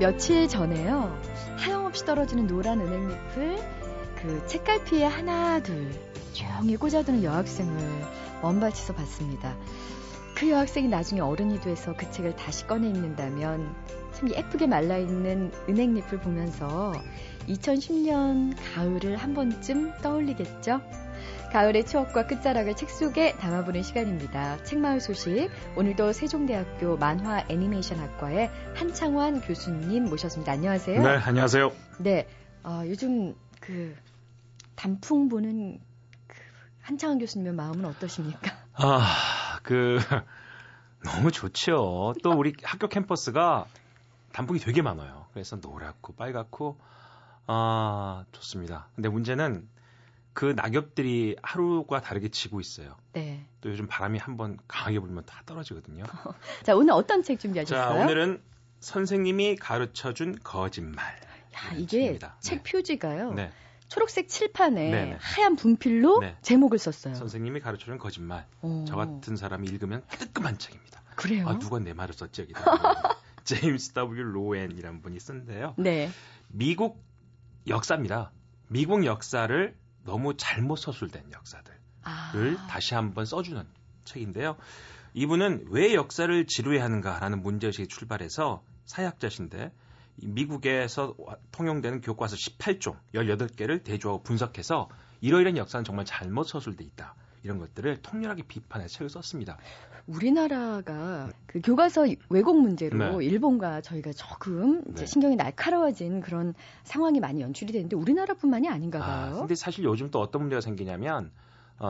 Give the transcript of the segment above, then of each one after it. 며칠 전에요. 하염없이 떨어지는 노란 은행잎을 그 책갈피에 하나 둘 조용히 꽂아두는 여학생을 먼발치서 봤습니다. 그 여학생이 나중에 어른이 돼서 그 책을 다시 꺼내 읽는다면 참 예쁘게 말라있는 은행잎을 보면서 2010년 가을을 한 번쯤 떠올리겠죠? 가을의 추억과 끝자락을 책 속에 담아보는 시간입니다. 책마을 소식, 오늘도 세종대학교 만화 애니메이션학과의 한창환 교수님 모셨습니다. 안녕하세요. 네, 안녕하세요. 네, 요즘 그 단풍 보는 그 한창환 교수님의 마음은 어떠십니까? 너무 좋죠. 또 우리 학교 캠퍼스가 단풍이 되게 많아요. 그래서 노랗고 빨갛고, 좋습니다. 근데 문제는 그 낙엽들이 하루가 다르게 지고 있어요. 네. 또 요즘 바람이 한번 강하게 불면 다 떨어지거든요. 자, 오늘 어떤 책 준비하셨어요? 자, 오늘은 선생님이 가르쳐준 거짓말. 야, 이게 책입니다. 책 표지가요. 네. 초록색 칠판에 네네. 하얀 분필로 네. 제목을 썼어요. 선생님이 가르쳐준 거짓말. 오. 저 같은 사람이 읽으면 뜨끔한 책입니다. 그래요? 누가 내 말을 썼지? 여기다. 제임스 W. 로엔이라는 분이 쓴데요. 네. 미국 역사입니다. 미국 역사를 너무 잘못 서술된 역사들을 다시 한번 써주는 책인데요. 이분은 왜 역사를 지루해하는가라는 문제의식에 출발해서 사회학자신데 미국에서 통용되는 교과서 18종 18개를 대조하고 분석해서 이러이러한 역사는 정말 잘못 서술돼 있다. 이런 것들을 통렬하게 비판해 책을 썼습니다. 우리나라가 그 교과서 왜곡 문제로 네. 일본과 저희가 조금 이제 네. 신경이 날카로워진 그런 상황이 많이 연출이 되는데 우리나라뿐만이 아닌가 봐요. 근데 사실 요즘 또 어떤 문제가 생기냐면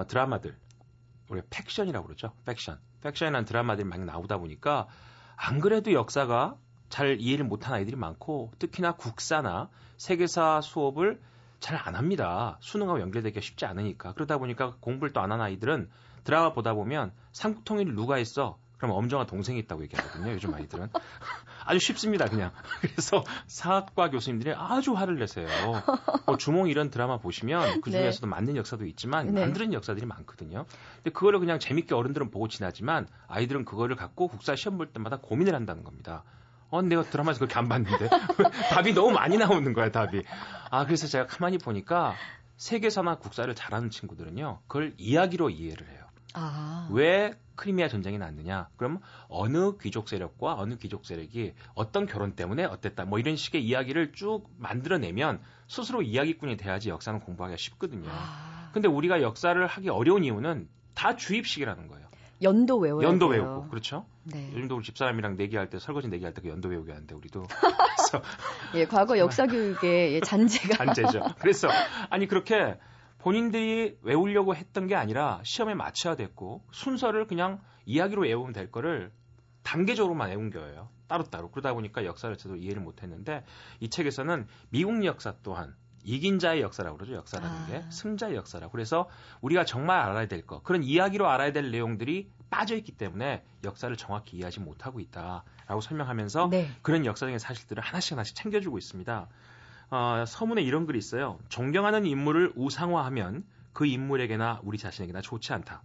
드라마들, 우리가 팩션이라고 그러죠. 팩션이라는 드라마들이 많이 나오다 보니까 안 그래도 역사가 잘 이해를 못하는 아이들이 많고 특히나 국사나 세계사 수업을 잘 안 합니다. 수능하고 연결되기가 쉽지 않으니까. 그러다 보니까 공부를 또 안 한 아이들은 드라마 보다 보면 삼국통일 누가 했어? 그럼 엄정한 동생이 있다고 얘기하거든요. 요즘 아이들은. 아주 쉽습니다. 그냥. 그래서 사학과 교수님들이 아주 화를 내세요. 주몽 이런 드라마 보시면 그중에서도 네. 맞는 역사도 있지만 네. 만드는 역사들이 많거든요. 근데 그거를 그냥 재밌게 어른들은 보고 지나지만 아이들은 그거를 갖고 국사 시험 볼 때마다 고민을 한다는 겁니다. 내가 드라마에서 그렇게 안 봤는데 답이 너무 많이 나오는 거야 답이. 그래서 제가 가만히 보니까 세계사나 국사를 잘하는 친구들은요 그걸 이야기로 이해를 해요. 왜 크리미아 전쟁이 났느냐? 그럼 어느 귀족 세력과 어느 귀족 세력이 어떤 결혼 때문에 어땠다 뭐 이런 식의 이야기를 쭉 만들어내면 스스로 이야기꾼이 돼야지 역사는 공부하기가 쉽거든요. 근데 우리가 역사를 하기 어려운 이유는 다 주입식이라는 거예요. 연도 외워요. 연도 돼요. 외우고 그렇죠. 네. 요즘도 우리 집사람이랑 내기할 때 설거지 내기할 때 그 연도 외우게 하는데 우리도. 그래서 예, 과거 역사 교육의 잔재가. 잔재죠. 그래서 그렇게 본인들이 외우려고 했던 게 아니라 시험에 맞춰야 됐고 순서를 그냥 이야기로 외우면 될 거를 단계적으로만 외운 거예요. 따로따로. 그러다 보니까 역사를 제대로 이해를 못했는데 이 책에서는 미국 역사 또한. 이긴 자의 역사라고 그러죠. 역사라는 게 승자의 역사라고. 그래서 우리가 정말 알아야 될 것, 그런 이야기로 알아야 될 내용들이 빠져있기 때문에 역사를 정확히 이해하지 못하고 있다라고 설명하면서 네. 그런 역사적인 사실들을 하나씩 챙겨주고 있습니다. 서문에 이런 글이 있어요. 존경하는 인물을 우상화하면 그 인물에게나 우리 자신에게나 좋지 않다.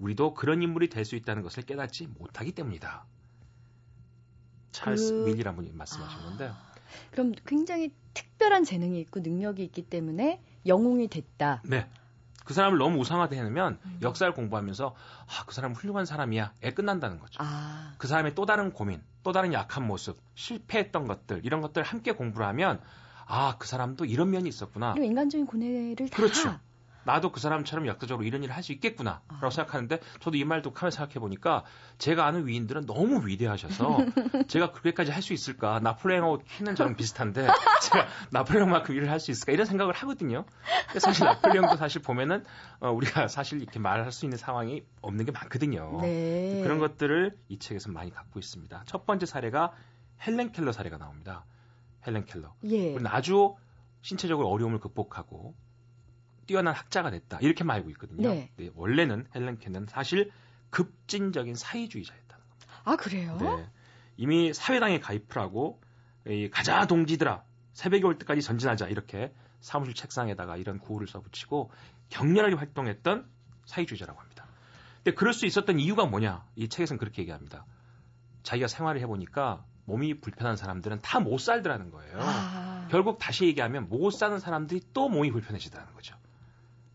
우리도 그런 인물이 될 수 있다는 것을 깨닫지 못하기 때문이다. 찰스 윌이라는 분이 말씀하신 건데요. 그럼 굉장히 특별한 재능이 있고 능력이 있기 때문에 영웅이 됐다. 네. 그 사람을 너무 우상화되게 해놓으면 역사를 공부하면서 그 사람은 훌륭한 사람이야. 끝난다는 거죠. 그 사람의 또 다른 고민, 또 다른 약한 모습, 실패했던 것들, 이런 것들 함께 공부를 하면 그 사람도 이런 면이 있었구나. 그리고 인간적인 고뇌를 다. 그렇죠. 나도 그 사람처럼 역사적으로 이런 일을 할 수 있겠구나 라고 생각하는데 저도 이 말도 가만히 생각해보니까 제가 아는 위인들은 너무 위대하셔서 제가 그렇게까지 할 수 있을까. 나폴레옹하고 했는 저랑 비슷한데 제가 나폴레옹만큼 일을 할 수 있을까 이런 생각을 하거든요. 사실 나폴레옹도 사실 보면은 우리가 사실 이렇게 말할 수 있는 상황이 없는 게 많거든요. 네. 그런 것들을 이 책에서 많이 갖고 있습니다. 첫 번째 사례가 헬렌 켈러 사례가 나옵니다. 헬렌 켈러. 예. 아주 신체적으로 어려움을 극복하고 뛰어난 학자가 됐다. 이렇게만 알고 있거든요. 네. 네, 원래는 헬렌 켈러는 사실 급진적인 사회주의자였다는 겁니다. 그래요? 네. 이미 사회당에 가입을 하고 가자 동지들아 새벽이 올 때까지 전진하자 이렇게 사무실 책상에다가 이런 구호를 써붙이고 격렬하게 활동했던 사회주의자라고 합니다. 근데 그럴 수 있었던 이유가 뭐냐? 이 책에서는 그렇게 얘기합니다. 자기가 생활을 해보니까 몸이 불편한 사람들은 다 못 살더라는 거예요. 아. 결국 다시 얘기하면 못 사는 사람들이 또 몸이 불편해지다는 거죠.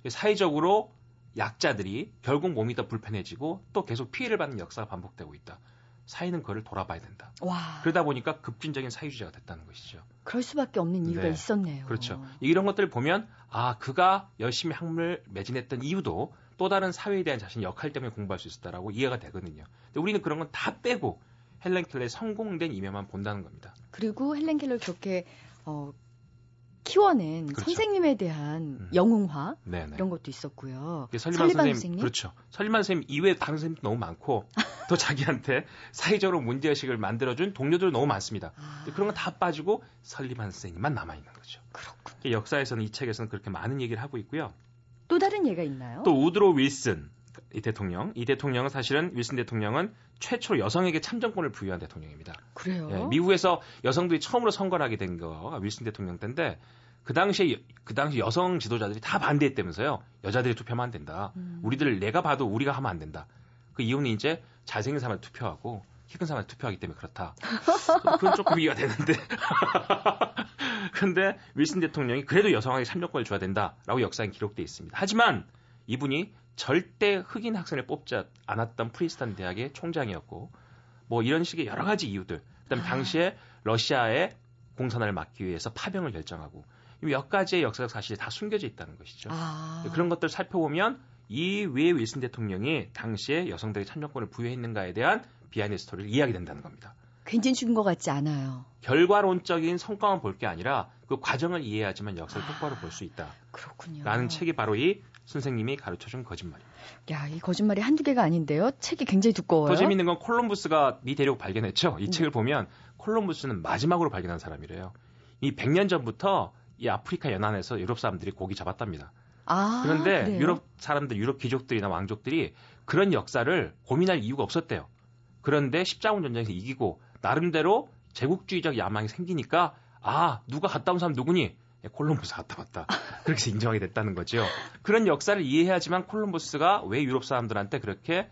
사회적으로 약자들이 결국 몸이 더 불편해지고 또 계속 피해를 받는 역사가 반복되고 있다. 사회는 그걸 돌아봐야 된다. 와. 그러다 보니까 급진적인 사회주의자가 됐다는 것이죠. 그럴 수밖에 없는 이유가 있었네요. 그렇죠. 이런 것들을 보면 아, 그가 열심히 학문을 매진했던 이유도 또 다른 사회에 대한 자신의 역할 때문에 공부할 수 있었다라고 이해가 되거든요. 근데 우리는 그런 건 다 빼고 헬렌 켈러의 성공된 이면만 본다는 겁니다. 그리고 헬렌 켈러를 그렇게 키워낸 그렇죠. 선생님에 대한 영웅화 네네. 이런 것도 있었고요. 설리반 선생님? 그렇죠. 설리반 선생님 이외에 다른 선생님도 너무 많고 또 자기한테 사회적으로 문제의식을 만들어준 동료들도 너무 많습니다. 아. 그런 건 다 빠지고 설리반 선생님만 남아있는 거죠. 그렇군요. 역사에서는 이 책에서는 그렇게 많은 얘기를 하고 있고요. 또 다른 예가 있나요? 또 우드로 윌슨 이 대통령은 사실은 윌슨 대통령은 최초로 여성에게 참정권을 부여한 대통령입니다. 그래요? 예, 미국에서 여성들이 처음으로 선거를 하게 된 거 윌슨 대통령 때인데 그 당시 여성 지도자들이 다 반대했다면서요. 여자들이 투표하면 안 된다. 우리들 내가 봐도 우리가 하면 안 된다. 그 이유는 이제 잘생긴 사람을 투표하고 키 큰 사람을 투표하기 때문에 그렇다. 그건 조금 이해가 되는데. 그런데 윌슨 대통령이 그래도 여성에게 참정권을 줘야 된다라고 역사에 기록돼 있습니다. 하지만 이분이 절대 흑인 학생을 뽑지 않았던 프리스탄 대학의 총장이었고 뭐 이런 식의 여러 가지 이유들 그다음에 당시에 러시아의 공산화를 막기 위해서 파병을 결정하고 몇 가지의 역사적 사실이 다 숨겨져 있다는 것이죠. 그런 것들을 살펴보면 이 왜 윌슨 대통령이 당시에 여성들에게 참정권을 부여했는가에 대한 비하인드 스토리를 이해하게 된다는 겁니다. 굉장히 죽은 것 같지 않아요. 결과론적인 성과만 볼 게 아니라 그 과정을 이해하지만 역사를 똑바로 볼 수 있다. 그렇군요. 라는 책이 바로 이 선생님이 가르쳐준 거짓말입니다. 야, 이 거짓말이 한두 개가 아닌데요. 책이 굉장히 두꺼워요. 더 재밌는 건 콜럼버스가 미 대륙 발견했죠. 이 책을 보면 콜럼버스는 마지막으로 발견한 사람이래요. 이 100년 전부터 이 아프리카 연안에서 유럽 사람들이 고기 잡았답니다. 아, 그런데 그래요? 유럽 사람들, 유럽 귀족들이나 왕족들이 그런 역사를 고민할 이유가 없었대요. 그런데 십자군 전쟁에서 이기고 나름대로 제국주의적 야망이 생기니까 아, 누가 갔다 온 사람 누구니? 콜럼버스 갔다 왔다. 그렇게 인정하게 됐다는 거죠. 그런 역사를 이해해야지만 콜럼버스가 왜 유럽 사람들한테 그렇게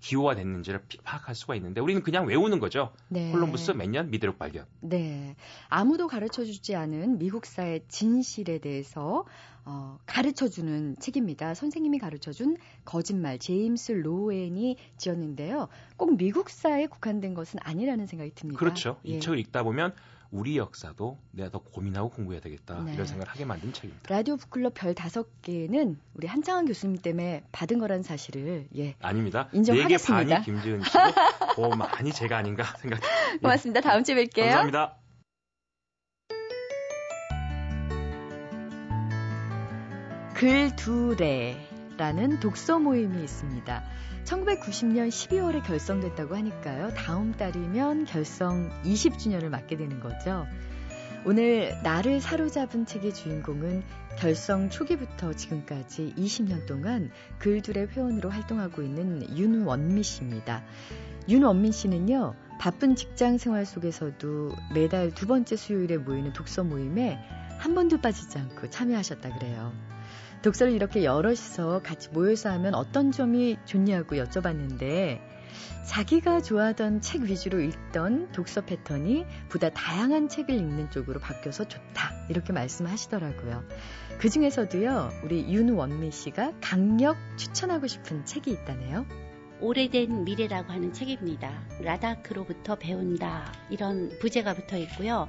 기호화 됐는지를 파악할 수가 있는데 우리는 그냥 외우는 거죠. 네. 콜럼버스 몇 년 미대륙 발견. 네, 아무도 가르쳐주지 않은 미국사의 진실에 대해서 가르쳐주는 책입니다. 선생님이 가르쳐준 거짓말 제임스 로엔이 지었는데요. 꼭 미국사에 국한된 것은 아니라는 생각이 듭니다. 그렇죠. 예. 이 책을 읽다 보면 우리 역사도 내가 더 고민하고 공부해야 되겠다. 네. 이런 생각을 하게 만든 책입니다. 라디오 북클럽 별 5개는 우리 한창원 교수님 때문에 받은 거란 사실을 아닙니다. 인정하겠습니다. 4개 반이 김지은 씨고 많이 제가 아닌가 생각합니다. 고맙습니다. 다음 주에 뵐게요. 감사합니다. 글 두레라는 독서 모임이 있습니다. 1990년 12월에 결성됐다고 하니까요. 다음 달이면 결성 20주년을 맞게 되는 거죠. 오늘 나를 사로잡은 책의 주인공은 결성 초기부터 지금까지 20년 동안 글둘의 회원으로 활동하고 있는 윤원미 씨입니다. 윤원미 씨는요. 바쁜 직장 생활 속에서도 매달 2번째 수요일에 모이는 독서 모임에 한 번도 빠지지 않고 참여하셨다 그래요. 독서를 이렇게 여럿이서 같이 모여서 하면 어떤 점이 좋냐고 여쭤봤는데 자기가 좋아하던 책 위주로 읽던 독서 패턴이 보다 다양한 책을 읽는 쪽으로 바뀌어서 좋다 이렇게 말씀하시더라고요. 그 중에서도요. 우리 윤원미 씨가 강력 추천하고 싶은 책이 있다네요. 오래된 미래라고 하는 책입니다. 라다크로부터 배운다 이런 부제가 붙어 있고요.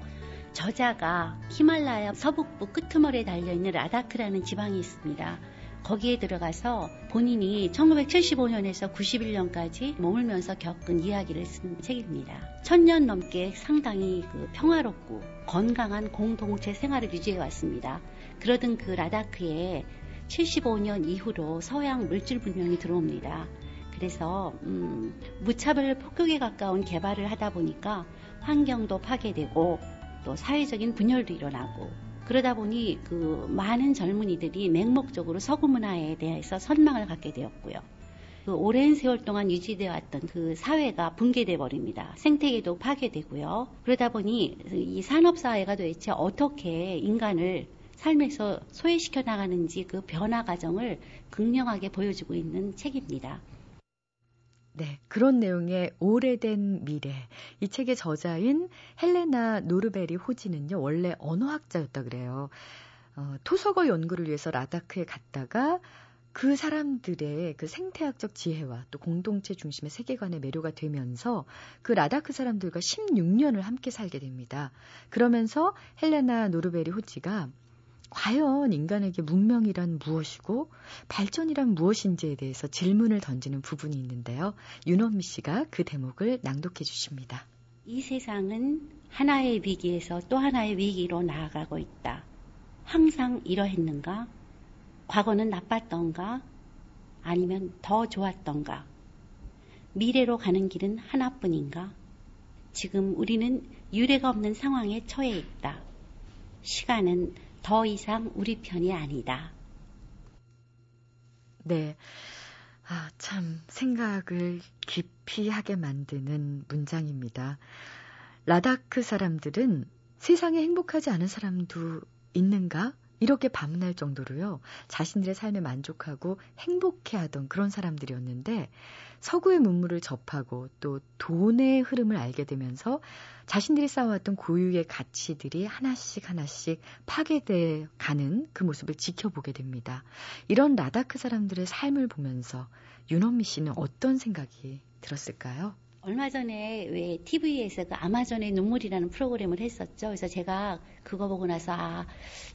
저자가 히말라야 서북부 끄트머리에 달려있는 라다크라는 지방이 있습니다. 거기에 들어가서 본인이 1975년에서 91년까지 머물면서 겪은 이야기를 쓴 책입니다. 1000년 넘게 상당히 평화롭고 건강한 공동체 생활을 유지해왔습니다. 그러던 그 라다크에 75년 이후로 서양 물질 문명이 들어옵니다. 그래서 무차별 폭격에 가까운 개발을 하다 보니까 환경도 파괴되고 또 사회적인 분열도 일어나고 그러다 보니 많은 젊은이들이 맹목적으로 서구 문화에 대해서 선망을 갖게 되었고요. 오랜 세월 동안 유지되어 왔던 그 사회가 붕괴돼 버립니다. 생태계도 파괴되고요. 그러다 보니 이 산업사회가 도대체 어떻게 인간을 삶에서 소외시켜 나가는지 그 변화 과정을 극명하게 보여주고 있는 책입니다. 네, 그런 내용의 오래된 미래. 이 책의 저자인 헬레나 노르베리 호지는요, 원래 언어학자였다 그래요. 토속어 연구를 위해서 라다크에 갔다가 그 사람들의 그 생태학적 지혜와 또 공동체 중심의 세계관에 매료가 되면서 그 라다크 사람들과 16년을 함께 살게 됩니다. 그러면서 헬레나 노르베리 호지가 과연 인간에게 문명이란 무엇이고 발전이란 무엇인지에 대해서 질문을 던지는 부분이 있는데요. 윤원미 씨가 그 대목을 낭독해 주십니다. 이 세상은 하나의 위기에서 또 하나의 위기로 나아가고 있다. 항상 이러했는가? 과거는 나빴던가? 아니면 더 좋았던가? 미래로 가는 길은 하나뿐인가? 지금 우리는 유례가 없는 상황에 처해 있다. 시간은 더 이상 우리 편이 아니다. 네, 아, 참 생각을 깊이 하게 만드는 문장입니다. 라다크 사람들은 세상에 행복하지 않은 사람도 있는가? 이렇게 반문할 정도로요. 자신들의 삶에 만족하고 행복해하던 그런 사람들이었는데 서구의 문물을 접하고 또 돈의 흐름을 알게 되면서 자신들이 쌓아왔던 고유의 가치들이 하나씩 파괴돼 가는 그 모습을 지켜보게 됩니다. 이런 라다크 사람들의 삶을 보면서 윤원미 씨는 어떤 생각이 들었을까요? 얼마 전에 왜 TV에서 그 아마존의 눈물이라는 프로그램을 했었죠. 그래서 제가 그거 보고 나서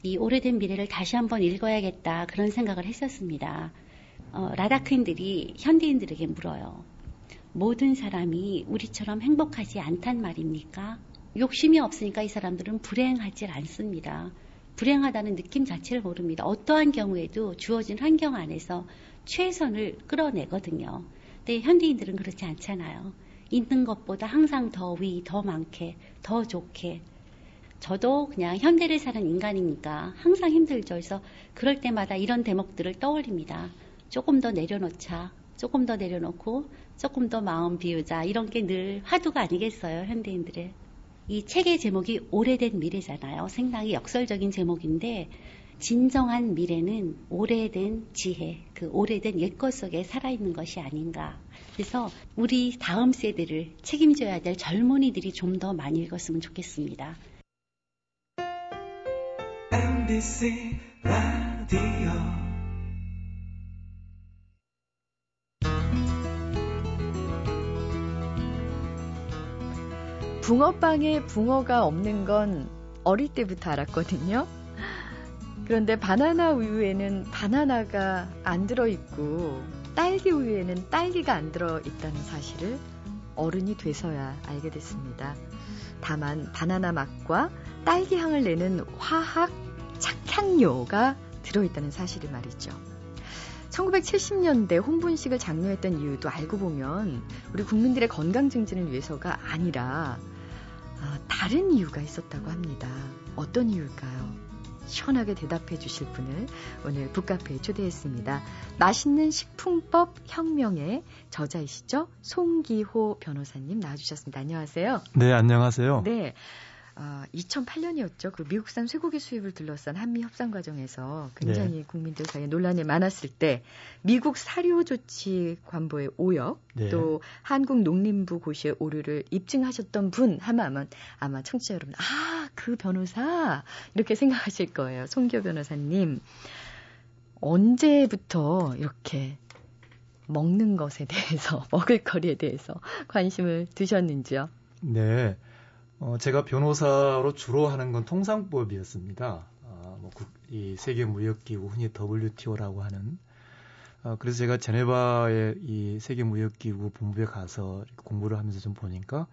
이 오래된 미래를 다시 한번 읽어야겠다 그런 생각을 했었습니다. 라다크인들이 현대인들에게 물어요. 모든 사람이 우리처럼 행복하지 않단 말입니까? 욕심이 없으니까 이 사람들은 불행하지 않습니다. 불행하다는 느낌 자체를 모릅니다. 어떠한 경우에도 주어진 환경 안에서 최선을 끌어내거든요. 근데 현대인들은 그렇지 않잖아요. 있는 것보다 항상 더 위, 더 많게, 더 좋게. 저도 그냥 현대를 사는 인간이니까 항상 힘들죠. 그래서 그럴 때마다 이런 대목들을 떠올립니다. 조금 더 내려놓자, 조금 더 내려놓고 조금 더 마음 비우자. 이런 게 늘 화두가 아니겠어요, 현대인들의. 이 책의 제목이 오래된 미래잖아요. 상당히 역설적인 제목인데 진정한 미래는 오래된 지혜, 그 오래된 옛것 속에 살아있는 것이 아닌가. 그래서 우리 다음 세대를 책임져야 될 젊은이들이 좀 더 많이 읽었으면 좋겠습니다. MBC 라디오 붕어빵에 붕어가 없는 건 어릴 때부터 알았거든요. 그런데 바나나 우유에는 바나나가 안 들어있고 딸기 우유에는 딸기가 안 들어있다는 사실을 어른이 돼서야 알게 됐습니다. 다만 바나나 맛과 딸기 향을 내는 화학 착향료가 들어있다는 사실이 말이죠. 1970년대 혼분식을 장려했던 이유도 알고 보면 우리 국민들의 건강 증진을 위해서가 아니라 다른 이유가 있었다고 합니다. 어떤 이유일까요? 시원하게 대답해 주실 분을 오늘 북카페에 초대했습니다. 맛있는 식품법 혁명의 저자이시죠? 송기호 변호사님 나와주셨습니다. 안녕하세요. 네, 안녕하세요. 네, 2008년이었죠. 그 미국산 쇠고기 수입을 둘러싼 한미 협상 과정에서 굉장히 네. 국민들 사이에 논란이 많았을 때 미국 사료 조치 관보의 오역 네. 또 한국 농림부 고시의 오류를 입증하셨던 분 하면 아마 청취자 여러분 그 변호사 이렇게 생각하실 거예요. 송기호 변호사님 언제부터 이렇게 먹는 것에 대해서 먹을거리에 대해서 관심을 두셨는지요? 네. 제가 변호사로 주로 하는 건 통상법이었습니다. 이 세계무역기구 흔히 WTO라고 하는. 그래서 제가 제네바의 이 세계무역기구 본부에 가서 공부를 하면서 좀 보니까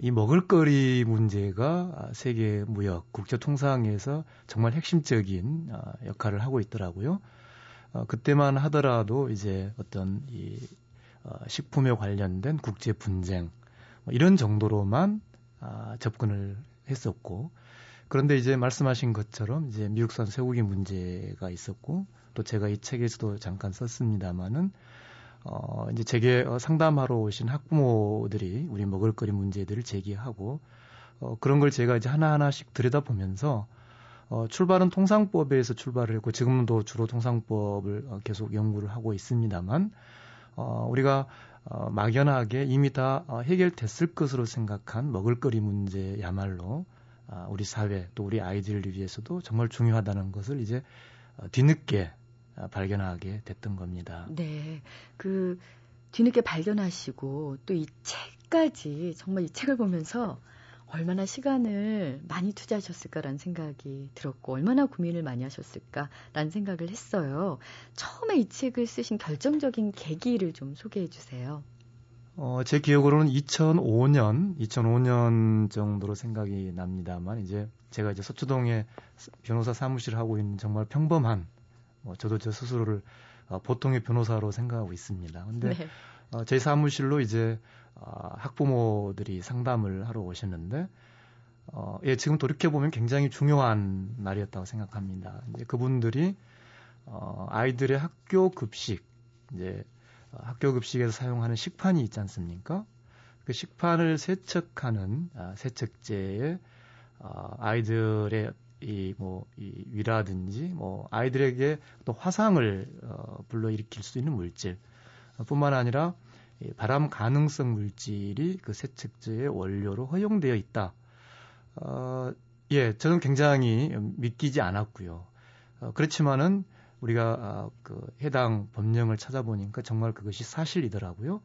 이 먹을거리 문제가 세계무역, 국제통상에서 정말 핵심적인 역할을 하고 있더라고요. 그때만 하더라도 이제 어떤 이 식품에 관련된 국제 분쟁, 이런 정도로만 접근을 했었고, 그런데 이제 말씀하신 것처럼 이제 미국산 쇠고기 문제가 있었고, 또 제가 이 책에서도 잠깐 썼습니다만은, 이제 제게 상담하러 오신 학부모들이 우리 먹을거리 문제들을 제기하고, 그런 걸 제가 이제 하나하나씩 들여다보면서, 출발은 통상법에서 출발을 했고, 지금도 주로 통상법을 계속 연구를 하고 있습니다만, 우리가 막연하게 이미 다 해결됐을 것으로 생각한 먹을거리 문제야말로 우리 사회 또 우리 아이들을 위해서도 정말 중요하다는 것을 이제 뒤늦게 발견하게 됐던 겁니다. 네, 그 뒤늦게 발견하시고 또 이 책까지 정말 이 책을 보면서 얼마나 시간을 많이 투자하셨을까라는 생각이 들었고 얼마나 고민을 많이 하셨을까라는 생각을 했어요. 처음에 이 책을 쓰신 결정적인 계기를 좀 소개해 주세요. 제 기억으로는 2005년 정도로 생각이 납니다만 제가 서초동에 변호사 사무실을 하고 있는 정말 평범한 저도 저 스스로를 보통의 변호사로 생각하고 있습니다. 근데 네. 제 사무실로 학부모들이 상담을 하러 오셨는데 지금 돌이켜보면 굉장히 중요한 날이었다고 생각합니다. 이제 그분들이 아이들의 학교 급식, 학교 급식에서 사용하는 식판이 있지 않습니까? 그 식판을 세척하는 세척제에 아이들의 이 위라든지 아이들에게 또 화상을 불러일으킬 수 있는 물질 뿐만 아니라 발암 가능성 물질이 그 세척제의 원료로 허용되어 있다. 저는 굉장히 믿기지 않았고요. 그렇지만은 우리가 해당 법령을 찾아보니까 정말 그것이 사실이더라고요.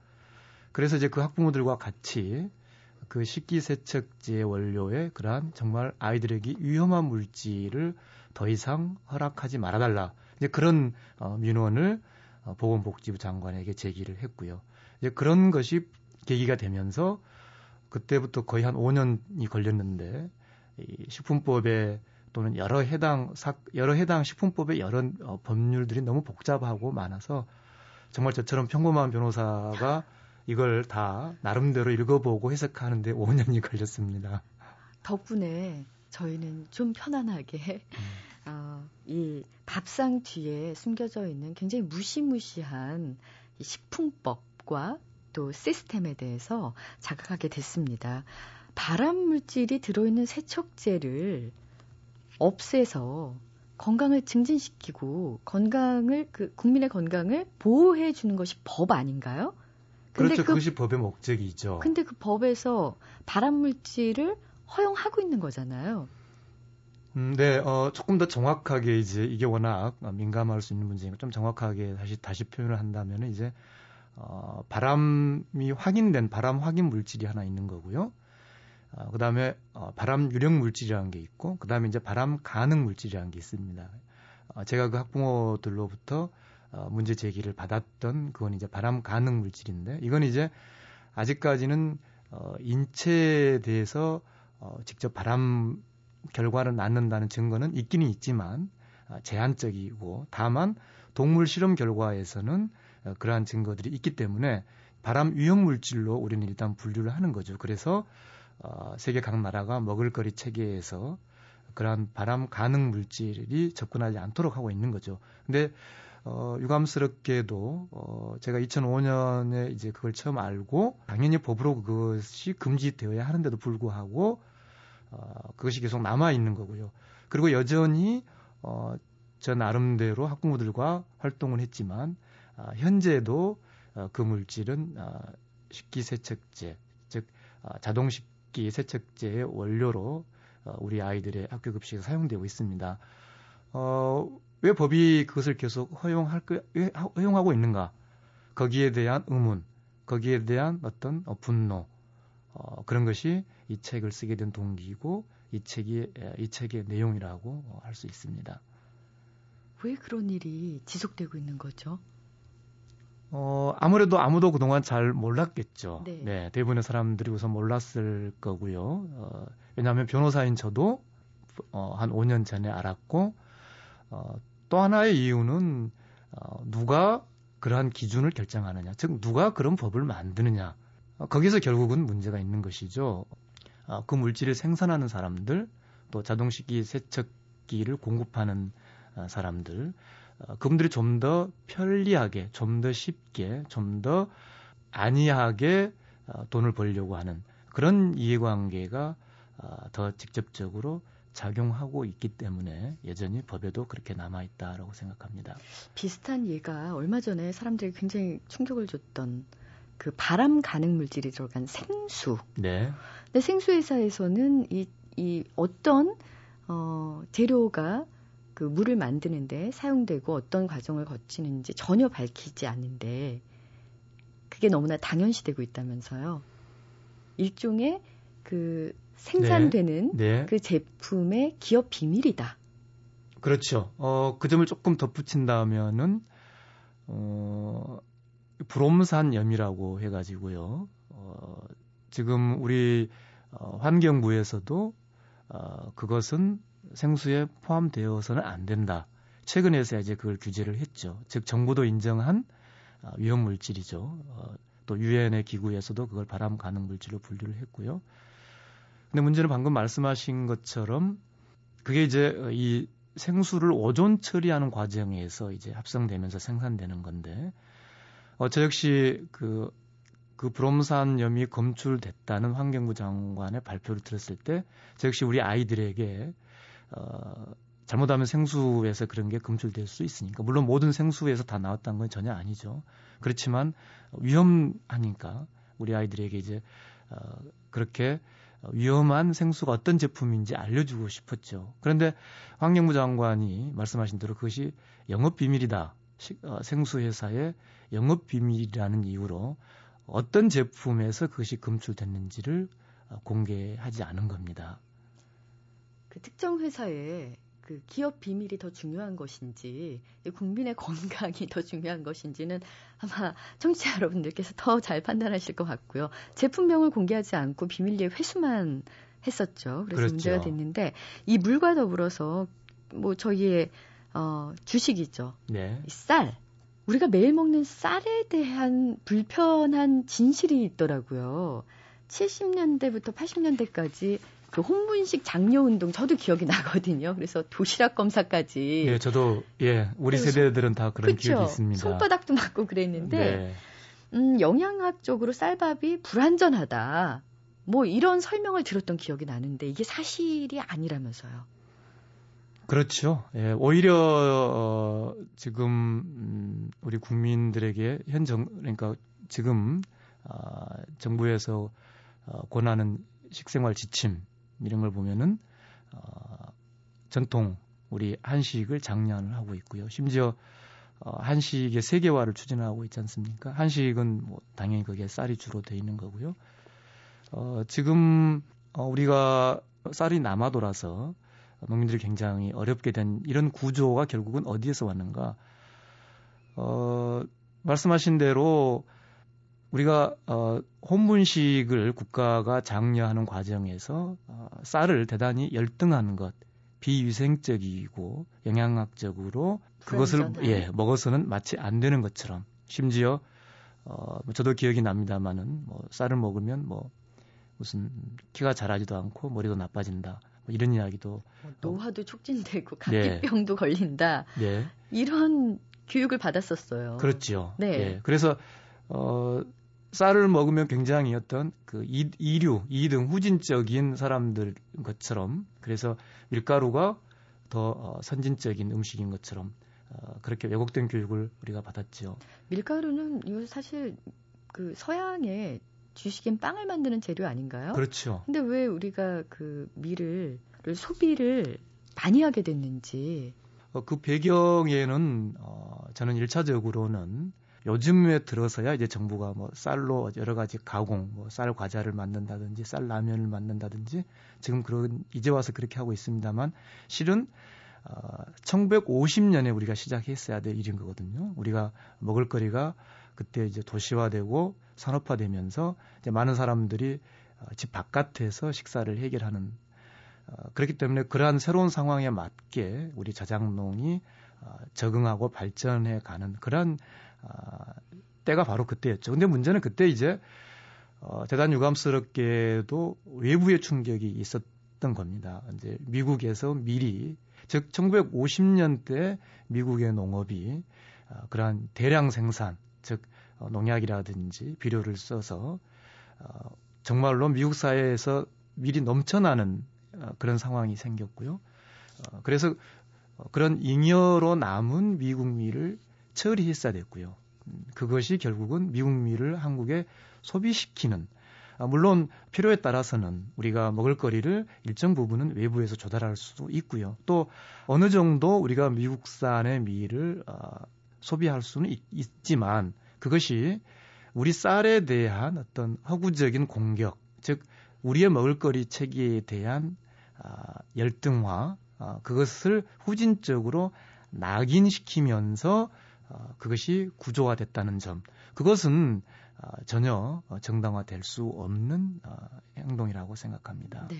그래서 그 학부모들과 같이 그 식기세척제 원료에 그러한 정말 아이들에게 위험한 물질을 더 이상 허락하지 말아달라. 그런 민원을 보건복지부 장관에게 제기를 했고요. 그런 것이 계기가 되면서 그때부터 거의 한 5년이 걸렸는데 이 식품법에 또는 여러 해당 식품법의 여러 법률들이 너무 복잡하고 많아서 정말 저처럼 평범한 변호사가 이걸 다 나름대로 읽어보고 해석하는 데 5년이 걸렸습니다. 덕분에 저희는 좀 편안하게 이 밥상 뒤에 숨겨져 있는 굉장히 무시무시한 이 식품법과 또 시스템에 대해서 자각하게 됐습니다. 발암 물질이 들어있는 세척제를 없애서 건강을 증진시키고 국민의 건강을 보호해 주는 것이 법 아닌가요? 근데 그렇죠. 그것이 법의 목적이죠. 근데 그 법에서 발암 물질을 허용하고 있는 거잖아요. 네, 조금 더 정확하게 이게 워낙 민감할 수 있는 문제니까 좀 정확하게 다시 표현을 한다면 바람이 확인된 바람 확인 물질이 하나 있는 거고요. 그다음에 바람 유령 물질이라는 게 있고, 그다음에 바람 가능 물질이라는 게 있습니다. 제가 그 학부모들로부터 문제 제기를 받았던 그건 바람 가능 물질인데, 이건 아직까지는 인체에 대해서 직접 바람 결과를 낳는다는 증거는 있기는 있지만 제한적이고, 다만 동물 실험 결과에서는 그러한 증거들이 있기 때문에 발암 유형 물질로 우리는 일단 분류를 하는 거죠. 그래서 세계 각 나라가 먹을거리 체계에서 그러한 발암 가능 물질이 접근하지 않도록 하고 있는 거죠. 근데 유감스럽게도 제가 2005년에 그걸 처음 알고 당연히 법으로 그것이 금지되어야 하는데도 불구하고 그것이 계속 남아있는 거고요. 그리고 여전히 저 나름대로 학부모들과 활동을 했지만 현재도 그 물질은 식기세척제, 즉 자동식기세척제의 원료로 우리 아이들의 학교급식에 사용되고 있습니다. 왜 법이 그것을 계속 허용하고 있는가? 거기에 대한 의문, 거기에 대한 어떤 분노, 그런 것이 이 책을 쓰게 된 동기이고 이 책의 내용이라고 할 수 있습니다. 왜 그런 일이 지속되고 있는 거죠? 아무래도 아무도 그동안 잘 몰랐겠죠. 네. 네, 대부분의 사람들이 우선 몰랐을 거고요. 왜냐하면 변호사인 저도 한 5년 전에 알았고, 또 하나의 이유는 누가 그러한 기준을 결정하느냐, 즉 누가 그런 법을 만드느냐, 거기서 결국은 문제가 있는 것이죠. 그 물질을 생산하는 사람들, 또 자동식기 세척기를 공급하는 사람들, 그분들이 좀 더 편리하게, 좀 더 쉽게, 좀 더 안이하게 돈을 벌려고 하는 그런 이해관계가 더 직접적으로 작용하고 있기 때문에 여전히 법에도 그렇게 남아있다라고 생각합니다. 비슷한 예가 얼마 전에 사람들이 굉장히 충격을 줬던 그 바람 가능 물질이 들어간 생수. 네. 근데 생수 회사에서는 이 어떤 재료가 그 물을 만드는데 사용되고 어떤 과정을 거치는지 전혀 밝히지 않는데 그게 너무나 당연시되고 있다면서요. 일종의 그 생산되는 네. 그 제품의 기업 비밀이다. 그렇죠. 그 점을 조금 덧붙인다면은 브롬산염이라고 해가지고요. 지금 우리 환경부에서도 그것은 생수에 포함되어서는 안 된다. 최근에서 이제 그걸 규제를 했죠. 즉 정부도 인정한 위험 물질이죠. 또 유엔의 기구에서도 그걸 발암 가능 물질로 분류를 했고요. 근데 문제는 방금 말씀하신 것처럼 그게 이제 이 생수를 오존 처리하는 과정에서 이제 합성되면서 생산되는 건데, 저 역시 그 브롬산염이 검출됐다는 환경부 장관의 발표를 들었을 때, 저 역시 우리 아이들에게 잘못하면 생수에서 그런 게 검출될 수 있으니까, 물론 모든 생수에서 다 나왔다는 건 전혀 아니죠. 그렇지만 위험하니까 우리 아이들에게 이제 그렇게 위험한 생수가 어떤 제품인지 알려주고 싶었죠. 그런데 환경부 장관이 말씀하신 대로 그것이 영업비밀이다. 생수회사의 영업비밀이라는 이유로 어떤 제품에서 그것이 검출됐는지를 공개하지 않은 겁니다. 그 특정 회사의 그 기업 비밀이 더 중요한 것인지 국민의 건강이 더 중요한 것인지는 아마 청취자 여러분들께서 더 잘 판단하실 것 같고요. 제품명을 공개하지 않고 비밀리에 회수만 했었죠. 그래서 그렇죠. 문제가 됐는데 이 물과 더불어서 뭐 저희의 주식이죠. 네. 쌀. 우리가 매일 먹는 쌀에 대한 불편한 진실이 있더라고요. 70년대부터 80년대까지 그 홍문식 장려운동 저도 기억이 나거든요. 그래서 도시락 검사까지. 네, 저도 우리 세대들은 다 그런 그쵸? 기억이 있습니다. 손바닥도 맞고 그랬는데 네. 영양학적으로 쌀밥이 불완전하다. 뭐 이런 설명을 들었던 기억이 나는데 이게 사실이 아니라면서요. 그렇죠. 예, 오히려 지금 우리 국민들에게 그러니까 지금 정부에서 권하는 식생활 지침 이런 걸 보면은 전통 우리 한식을 장려를 하고 있고요. 심지어 한식의 세계화를 추진하고 있지 않습니까? 한식은 뭐 당연히 그게 쌀이 주로 돼 있는 거고요. 지금 우리가 쌀이 남아 돌아서 농민들이 굉장히 어렵게 된 이런 구조가 결국은 어디에서 왔는가? 말씀하신 대로 우리가 혼분식을 국가가 장려하는 과정에서 쌀을 대단히 열등한 것, 비위생적이고 영양학적으로 그것을 먹어서는 마치 안 되는 것처럼 심지어 저도 기억이 납니다만은 뭐 쌀을 먹으면 뭐 무슨 키가 자라지도 않고 머리도 나빠진다 뭐 이런 이야기도 노화도 촉진되고 각기병도 걸린다 이런 교육을 받았었어요. 그렇죠. 네. 그래서 쌀을 먹으면 굉장히 어떤 그 이류, 이등 후진적인 사람들 것처럼 그래서 밀가루가 더 선진적인 음식인 것처럼 그렇게 왜곡된 교육을 우리가 받았죠. 밀가루는 이거 사실 그 서양의 주식인 빵을 만드는 재료 아닌가요? 그렇죠. 근데 왜 우리가 그 밀을 소비를 많이 하게 됐는지 그 배경에는 저는 1차적으로는 요즘에 들어서야 이제 정부가 뭐 쌀로 여러 가지 가공, 뭐 쌀 과자를 만든다든지 쌀 라면을 만든다든지 지금 그런 이제 와서 그렇게 하고 있습니다만 실은 1950년에 우리가 시작했어야 될 일인 거거든요. 우리가 먹을거리가 그때 이제 도시화되고 산업화되면서 이제 많은 사람들이 집 바깥에서 식사를 해결하는 그렇기 때문에 그러한 새로운 상황에 맞게 우리 자작농이 적응하고 발전해 가는 그런 때가 바로 그때였죠. 근데 문제는 그때 이제 대단히 유감스럽게도 외부의 충격이 있었던 겁니다. 이제 미국에서 미리 즉 1950년대 미국의 농업이 그러한 대량 생산, 즉 농약이라든지 비료를 써서 정말로 미국 사회에서 밀이 넘쳐나는 그런 상황이 생겼고요. 그래서 그런 잉여로 남은 미국 밀을 처리했어야 됐고요. 그것이 결국은 미국미를 한국에 소비시키는, 물론 필요에 따라서는 우리가 먹을거리를 일정 부분은 외부에서 조달할 수도 있고요. 또 어느 정도 우리가 미국산의 미를 소비할 수는 있지만 그것이 우리 쌀에 대한 어떤 허구적인 공격, 즉 우리의 먹을거리 체계에 대한 열등화, 그것을 후진적으로 낙인시키면서 그것이 구조화됐다는 점, 그것은 전혀 정당화될 수 없는 행동이라고 생각합니다. 네,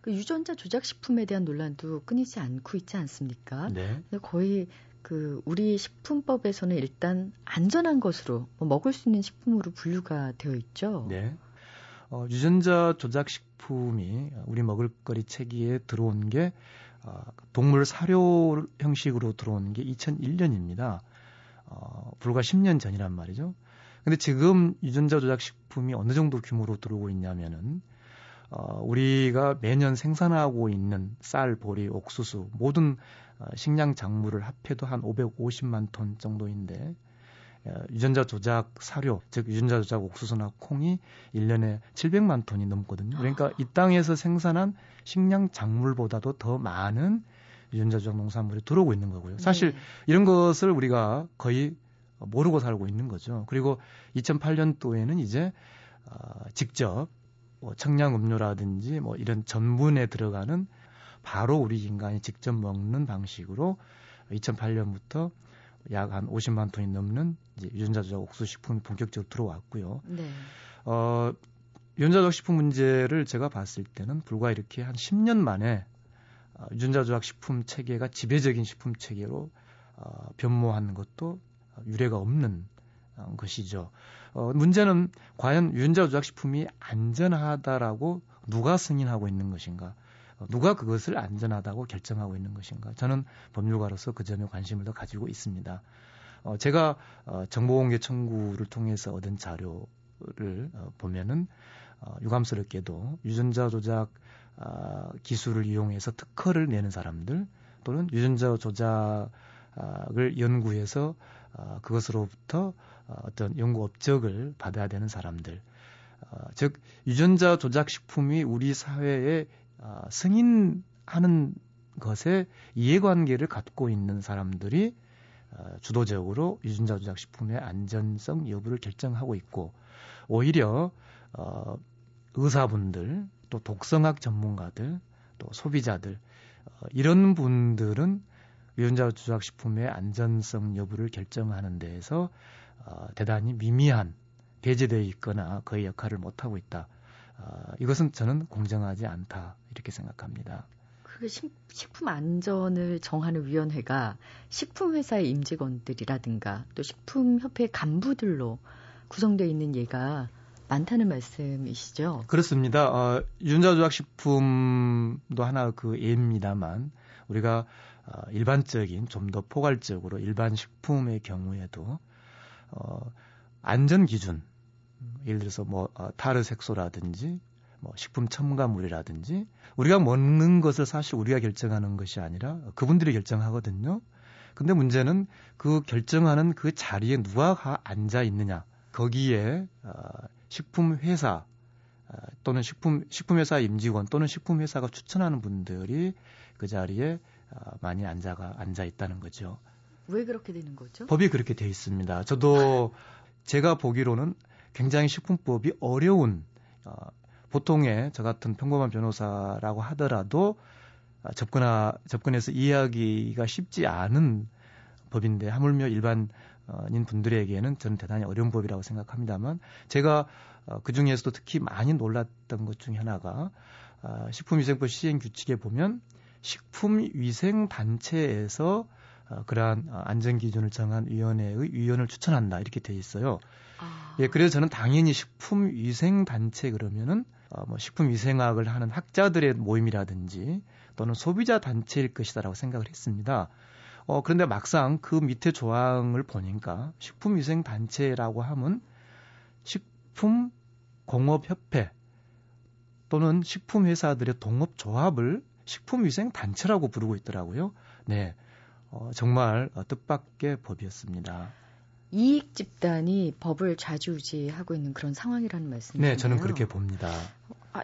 그 유전자 조작식품에 대한 논란도 끊이지 않고 있지 않습니까? 네. 거의 그 우리 식품법에서는 일단 안전한 것으로 먹을 수 있는 식품으로 분류가 되어 있죠. 네. 유전자 조작식품이 우리 먹을거리 체계에 들어온 게 동물 사료 형식으로 들어온 게 2001년입니다. 불과 10년 전이란 말이죠. 근데 지금 유전자 조작식품이 어느 정도 규모로 들어오고 있냐면은, 우리가 매년 생산하고 있는 쌀, 보리, 옥수수, 모든 식량 작물을 합해도 한 550만 톤 정도인데, 유전자 조작 사료, 즉 유전자 조작 옥수수나 콩이 1년에 700만 톤이 넘거든요. 그러니까 이 땅에서 생산한 식량 작물보다도 더 많은 유전자 조작 농산물이 들어오고 있는 거고요. 사실 이런 것을 우리가 거의 모르고 살고 있는 거죠. 그리고 2008년도에는 이제 직접 청량음료라든지 뭐 이런 전분에 들어가는 바로 우리 인간이 직접 먹는 방식으로 2008년부터 약 한 50만 톤이 넘는 이제 유전자 조작 옥수수 식품이 본격적으로 들어왔고요. 네. 유전자 조작 식품 문제를 제가 봤을 때는 불과 이렇게 한 10년 만에 유전자 조작 식품 체계가 지배적인 식품 체계로 변모하는 것도 유례가 없는 것이죠. 문제는 과연 유전자 조작식품이 안전하다라고 누가 승인하고 있는 것인가? 누가 그것을 안전하다고 결정하고 있는 것인가? 저는 법률가로서 그 점에 관심을 더 가지고 있습니다. 제가 정보공개 청구를 통해서 얻은 자료를 보면은 유감스럽게도 유전자 조작 기술을 이용해서 특허를 내는 사람들, 또는 유전자 조작을 연구해서 그것으로부터 어떤 연구 업적을 받아야 되는 사람들, 즉 유전자 조작 식품이 우리 사회에 승인하는 것에 이해관계를 갖고 있는 사람들이 주도적으로 유전자 조작 식품의 안전성 여부를 결정하고 있고, 오히려 의사분들, 또 독성학 전문가들, 또 소비자들, 이런 분들은 유전자 조작 식품의 안전성 여부를 결정하는 데에서 대단히 미미한, 배제되어 있거나 그의 역할을 못하고 있다. 이것은 저는 공정하지 않다, 이렇게 생각합니다. 그 식품 안전을 정하는 위원회가 식품회사의 임직원들이라든가 또 식품협회 간부들로 구성되어 있는 예가 많다는 말씀이시죠? 그렇습니다. 유전자 조작 식품도 하나 그 예입니다만, 우리가 일반적인, 좀 더 포괄적으로 일반 식품의 경우에도 안전 기준, 예를 들어서 뭐 타르 색소라든지 뭐 식품 첨가물이라든지, 우리가 먹는 것을 사실 우리가 결정하는 것이 아니라 그분들이 결정하거든요. 근데 문제는 그 결정하는 그 자리에 누가 앉아 있느냐, 거기에 식품 회사 또는 식품회사 임직원 또는 식품회사가 추천하는 분들이 그 자리에 많이 앉아 있다는 거죠. 왜 그렇게 되는 거죠? 법이 그렇게 돼 있습니다. 저도 제가 보기로는 굉장히 식품법이 어려운, 보통의 저 같은 평범한 변호사라고 하더라도 접근해서 이해하기가 쉽지 않은 법인데, 하물며 일반인 분들에게는 저는 대단히 어려운 법이라고 생각합니다만, 제가 그 중에서도 특히 많이 놀랐던 것 중에 하나가, 식품위생법 시행규칙에 보면 식품위생단체에서 그러한 안전기준을 정한 위원회의 위원을 추천한다, 이렇게 돼 있어요. 예, 그래서 저는 당연히 식품위생단체 그러면은 뭐 식품위생학을 하는 학자들의 모임이라든지 또는 소비자단체일 것이다라고 생각을 했습니다. 그런데 막상 그 밑에 조항을 보니까 식품위생단체라고 하면 식품공업협회 또는 식품회사들의 동업조합을 식품위생단체라고 부르고 있더라고요. 네, 정말 뜻밖의 법이었습니다. 이익 집단이 법을 좌지우지하고 있는 그런 상황이라는 말씀이네요. 네, 저는 그렇게 봅니다.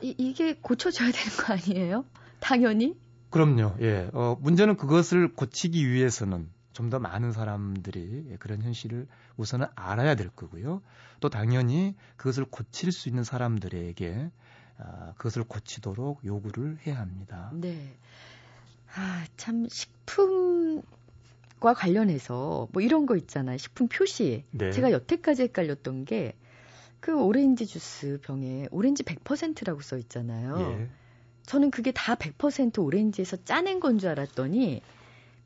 이게 고쳐져야 되는 거 아니에요? 당연히? 그럼요. 예. 문제는 그것을 고치기 위해서는 좀 더 많은 사람들이 그런 현실을 우선은 알아야 될 거고요. 또 당연히 그것을 고칠 수 있는 사람들에게 그것을 고치도록 요구를 해야 합니다. 네. 아, 참 식품과 관련해서 뭐 이런 거 있잖아요. 식품 표시. 네. 제가 여태까지 헷갈렸던 게 그 오렌지 주스 병에 오렌지 100%라고 써 있잖아요. 예. 저는 그게 다 100% 오렌지에서 짜낸 건 줄 알았더니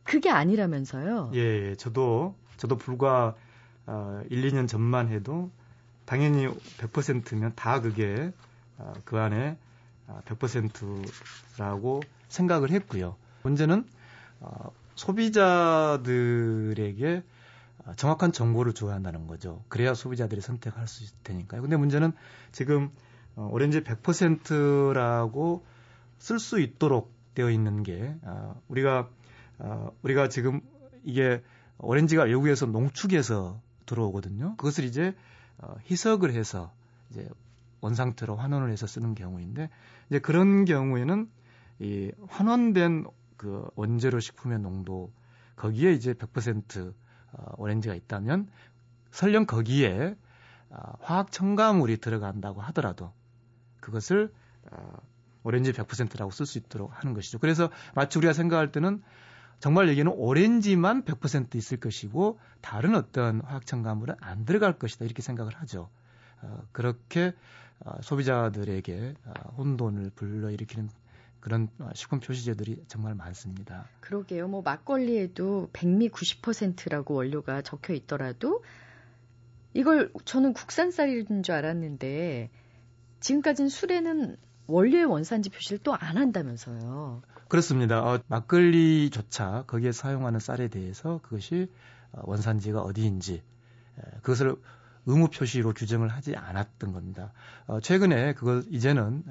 그게 아니라면서요. 예, 저도 불과 1, 2년 전만 해도 당연히 100%면 다 그게 그 안에 100%라고 생각을 했고요. 문제는 소비자들에게 정확한 정보를 줘야 한다는 거죠. 그래야 소비자들이 선택할 수 있을 테니까요. 근데 문제는 지금 오렌지 100%라고 쓸 수 있도록 되어 있는 게 우리가 지금 이게 오렌지가 외국에서 농축해서 들어오거든요. 그것을 이제 희석을 해서 이제 원상태로 환원을 해서 쓰는 경우인데 이제 그런 경우에는 이 환원된 그 원재료 식품의 농도 거기에 이제 100% 오렌지가 있다면 설령 거기에 화학 첨가물이 들어간다고 하더라도 그것을 오렌지 100%라고 쓸 수 있도록 하는 것이죠. 그래서 마치 우리가 생각할 때는 정말 여기는 오렌지만 100% 있을 것이고 다른 어떤 화학 첨가물은 안 들어갈 것이다 이렇게 생각을 하죠. 그렇게 소비자들에게 혼돈을 불러일으키는 그런 식품 표시제들이 정말 많습니다. 그러게요. 뭐 막걸리에도 백미 90%라고 원료가 적혀 있더라도 이걸 저는 국산쌀인 줄 알았는데 지금까지는 술에는 원료의 원산지 표시를 또 안 한다면서요. 그렇습니다. 막걸리조차 거기에 사용하는 쌀에 대해서 그것이 원산지가 어디인지 그것을 의무 표시로 규정을 하지 않았던 겁니다. 최근에 그걸 이제는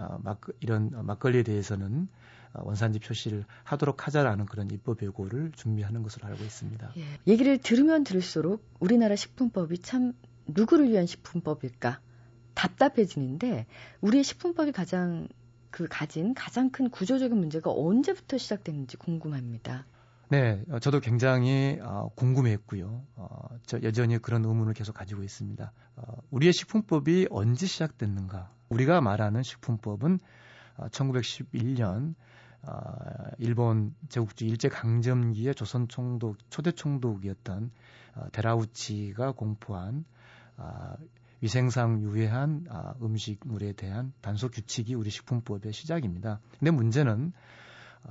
이런 막걸리에 대해서는 원산지 표시를 하도록 하자라는 그런 입법 예고를 준비하는 것으로 알고 있습니다. 예. 얘기를 들으면 들을수록 우리나라 식품법이 참 누구를 위한 식품법일까 답답해지는데 우리의 식품법이 가장 가진 가장 큰 구조적인 문제가 언제부터 시작됐는지 궁금합니다. 네, 저도 굉장히 궁금했고요. 저 여전히 그런 의문을 계속 가지고 있습니다. 우리의 식품법이 언제 시작됐는가? 우리가 말하는 식품법은 1911년 일본 제국주의 일제강점기에 조선 총독, 초대 총독이었던 데라우치가 공포한 위생상 유해한 음식물에 대한 단속 규칙이 우리 식품법의 시작입니다. 근데 문제는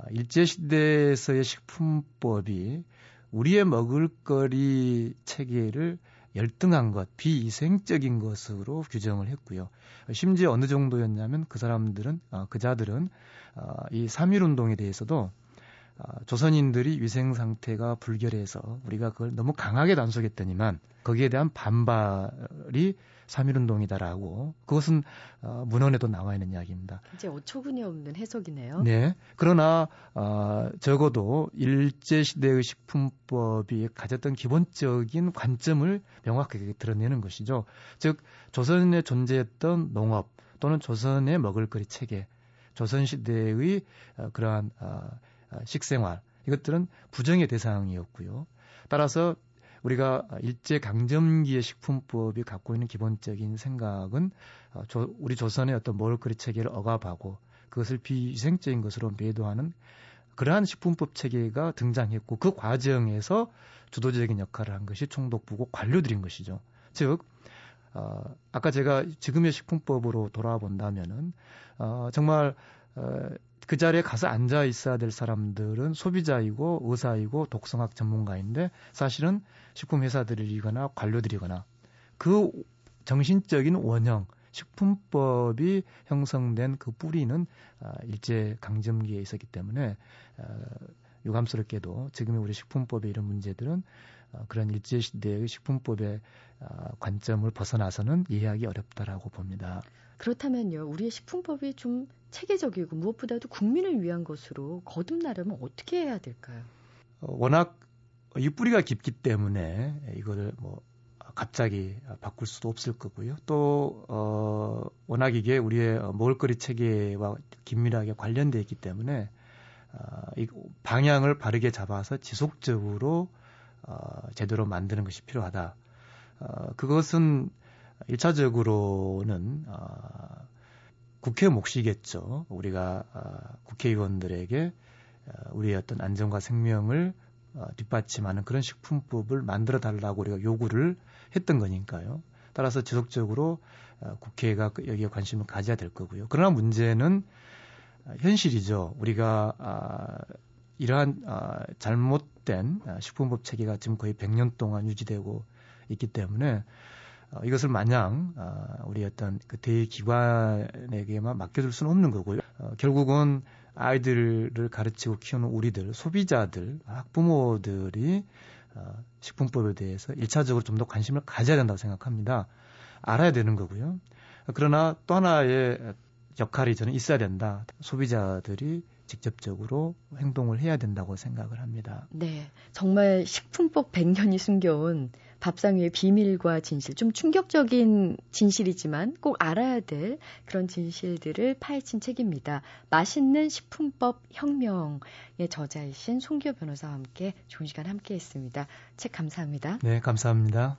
일제시대에서의 식품법이 우리의 먹을거리 체계를 열등한 것, 비위생적인 것으로 규정을 했고요. 심지어 어느 정도였냐면 그자들은 이 3.1운동에 대해서도 조선인들이 위생상태가 불결해서 우리가 그걸 너무 강하게 단속했더니만 거기에 대한 반발이 3.1운동이다라고 그것은 문헌에도 나와 있는 이야기입니다. 이제 어처구니 없는 해석이네요. 네. 그러나 적어도 일제시대의 식품법이 가졌던 기본적인 관점을 명확하게 드러내는 것이죠. 즉 조선에 존재했던 농업 또는 조선의 먹을거리 체계, 조선시대의 그러한 식생활 이것들은 부정의 대상이었고요. 따라서 우리가 일제강점기의 식품법이 갖고 있는 기본적인 생각은 우리 조선의 어떤 먹을거리 체계를 억압하고 그것을 비위생적인 것으로 매도하는 그러한 식품법 체계가 등장했고 그 과정에서 주도적인 역할을 한 것이 총독부고 관료들인 것이죠. 즉 아까 제가 지금의 식품법으로 돌아본다면은 정말 그 자리에 가서 앉아 있어야 될 사람들은 소비자이고 의사이고 독성학 전문가인데 사실은 식품회사들이거나 관료들이거나 그 정신적인 원형, 식품법이 형성된 그 뿌리는 일제강점기에 있었기 때문에 유감스럽게도 지금의 우리 식품법의 이런 문제들은 그런 일제시대의 식품법의 관점을 벗어나서는 이해하기 어렵다라고 봅니다. 그렇다면요. 우리의 식품법이 좀 체계적이고 무엇보다도 국민을 위한 것으로 거듭나려면 어떻게 해야 될까요? 워낙 이 뿌리가 깊기 때문에 이거를 뭐 갑자기 바꿀 수도 없을 거고요. 또 워낙 이게 우리의 먹을거리 체계와 긴밀하게 관련되어 있기 때문에 이 방향을 바르게 잡아서 지속적으로 제대로 만드는 것이 필요하다. 그것은 1차적으로는 국회 몫이겠죠. 우리가 국회의원들에게 우리의 어떤 안전과 생명을 뒷받침하는 그런 식품법을 만들어 달라고 우리가 요구를 했던 거니까요. 따라서 지속적으로 국회가 여기에 관심을 가져야 될 거고요. 그러나 문제는 현실이죠. 우리가 이러한 잘못된 식품법 체계가 지금 거의 100년 동안 유지되고 있기 때문에 이것을 마냥 우리 어떤 그 대기관에게만 맡겨줄 수는 없는 거고요. 결국은 아이들을 가르치고 키우는 우리들, 소비자들, 학부모들이 식품법에 대해서 1차적으로 좀 더 관심을 가져야 된다고 생각합니다. 알아야 되는 거고요. 그러나 또 하나의 역할이 저는 있어야 된다. 소비자들이 직접적으로 행동을 해야 된다고 생각을 합니다. 네, 정말 식품법 100년이 숨겨온 밥상 위의 비밀과 진실, 좀 충격적인 진실이지만 꼭 알아야 될 그런 진실들을 파헤친 책입니다. 맛있는 식품법 혁명의 저자이신 송기호 변호사와 함께 좋은 시간 함께했습니다. 책 감사합니다. 네, 감사합니다.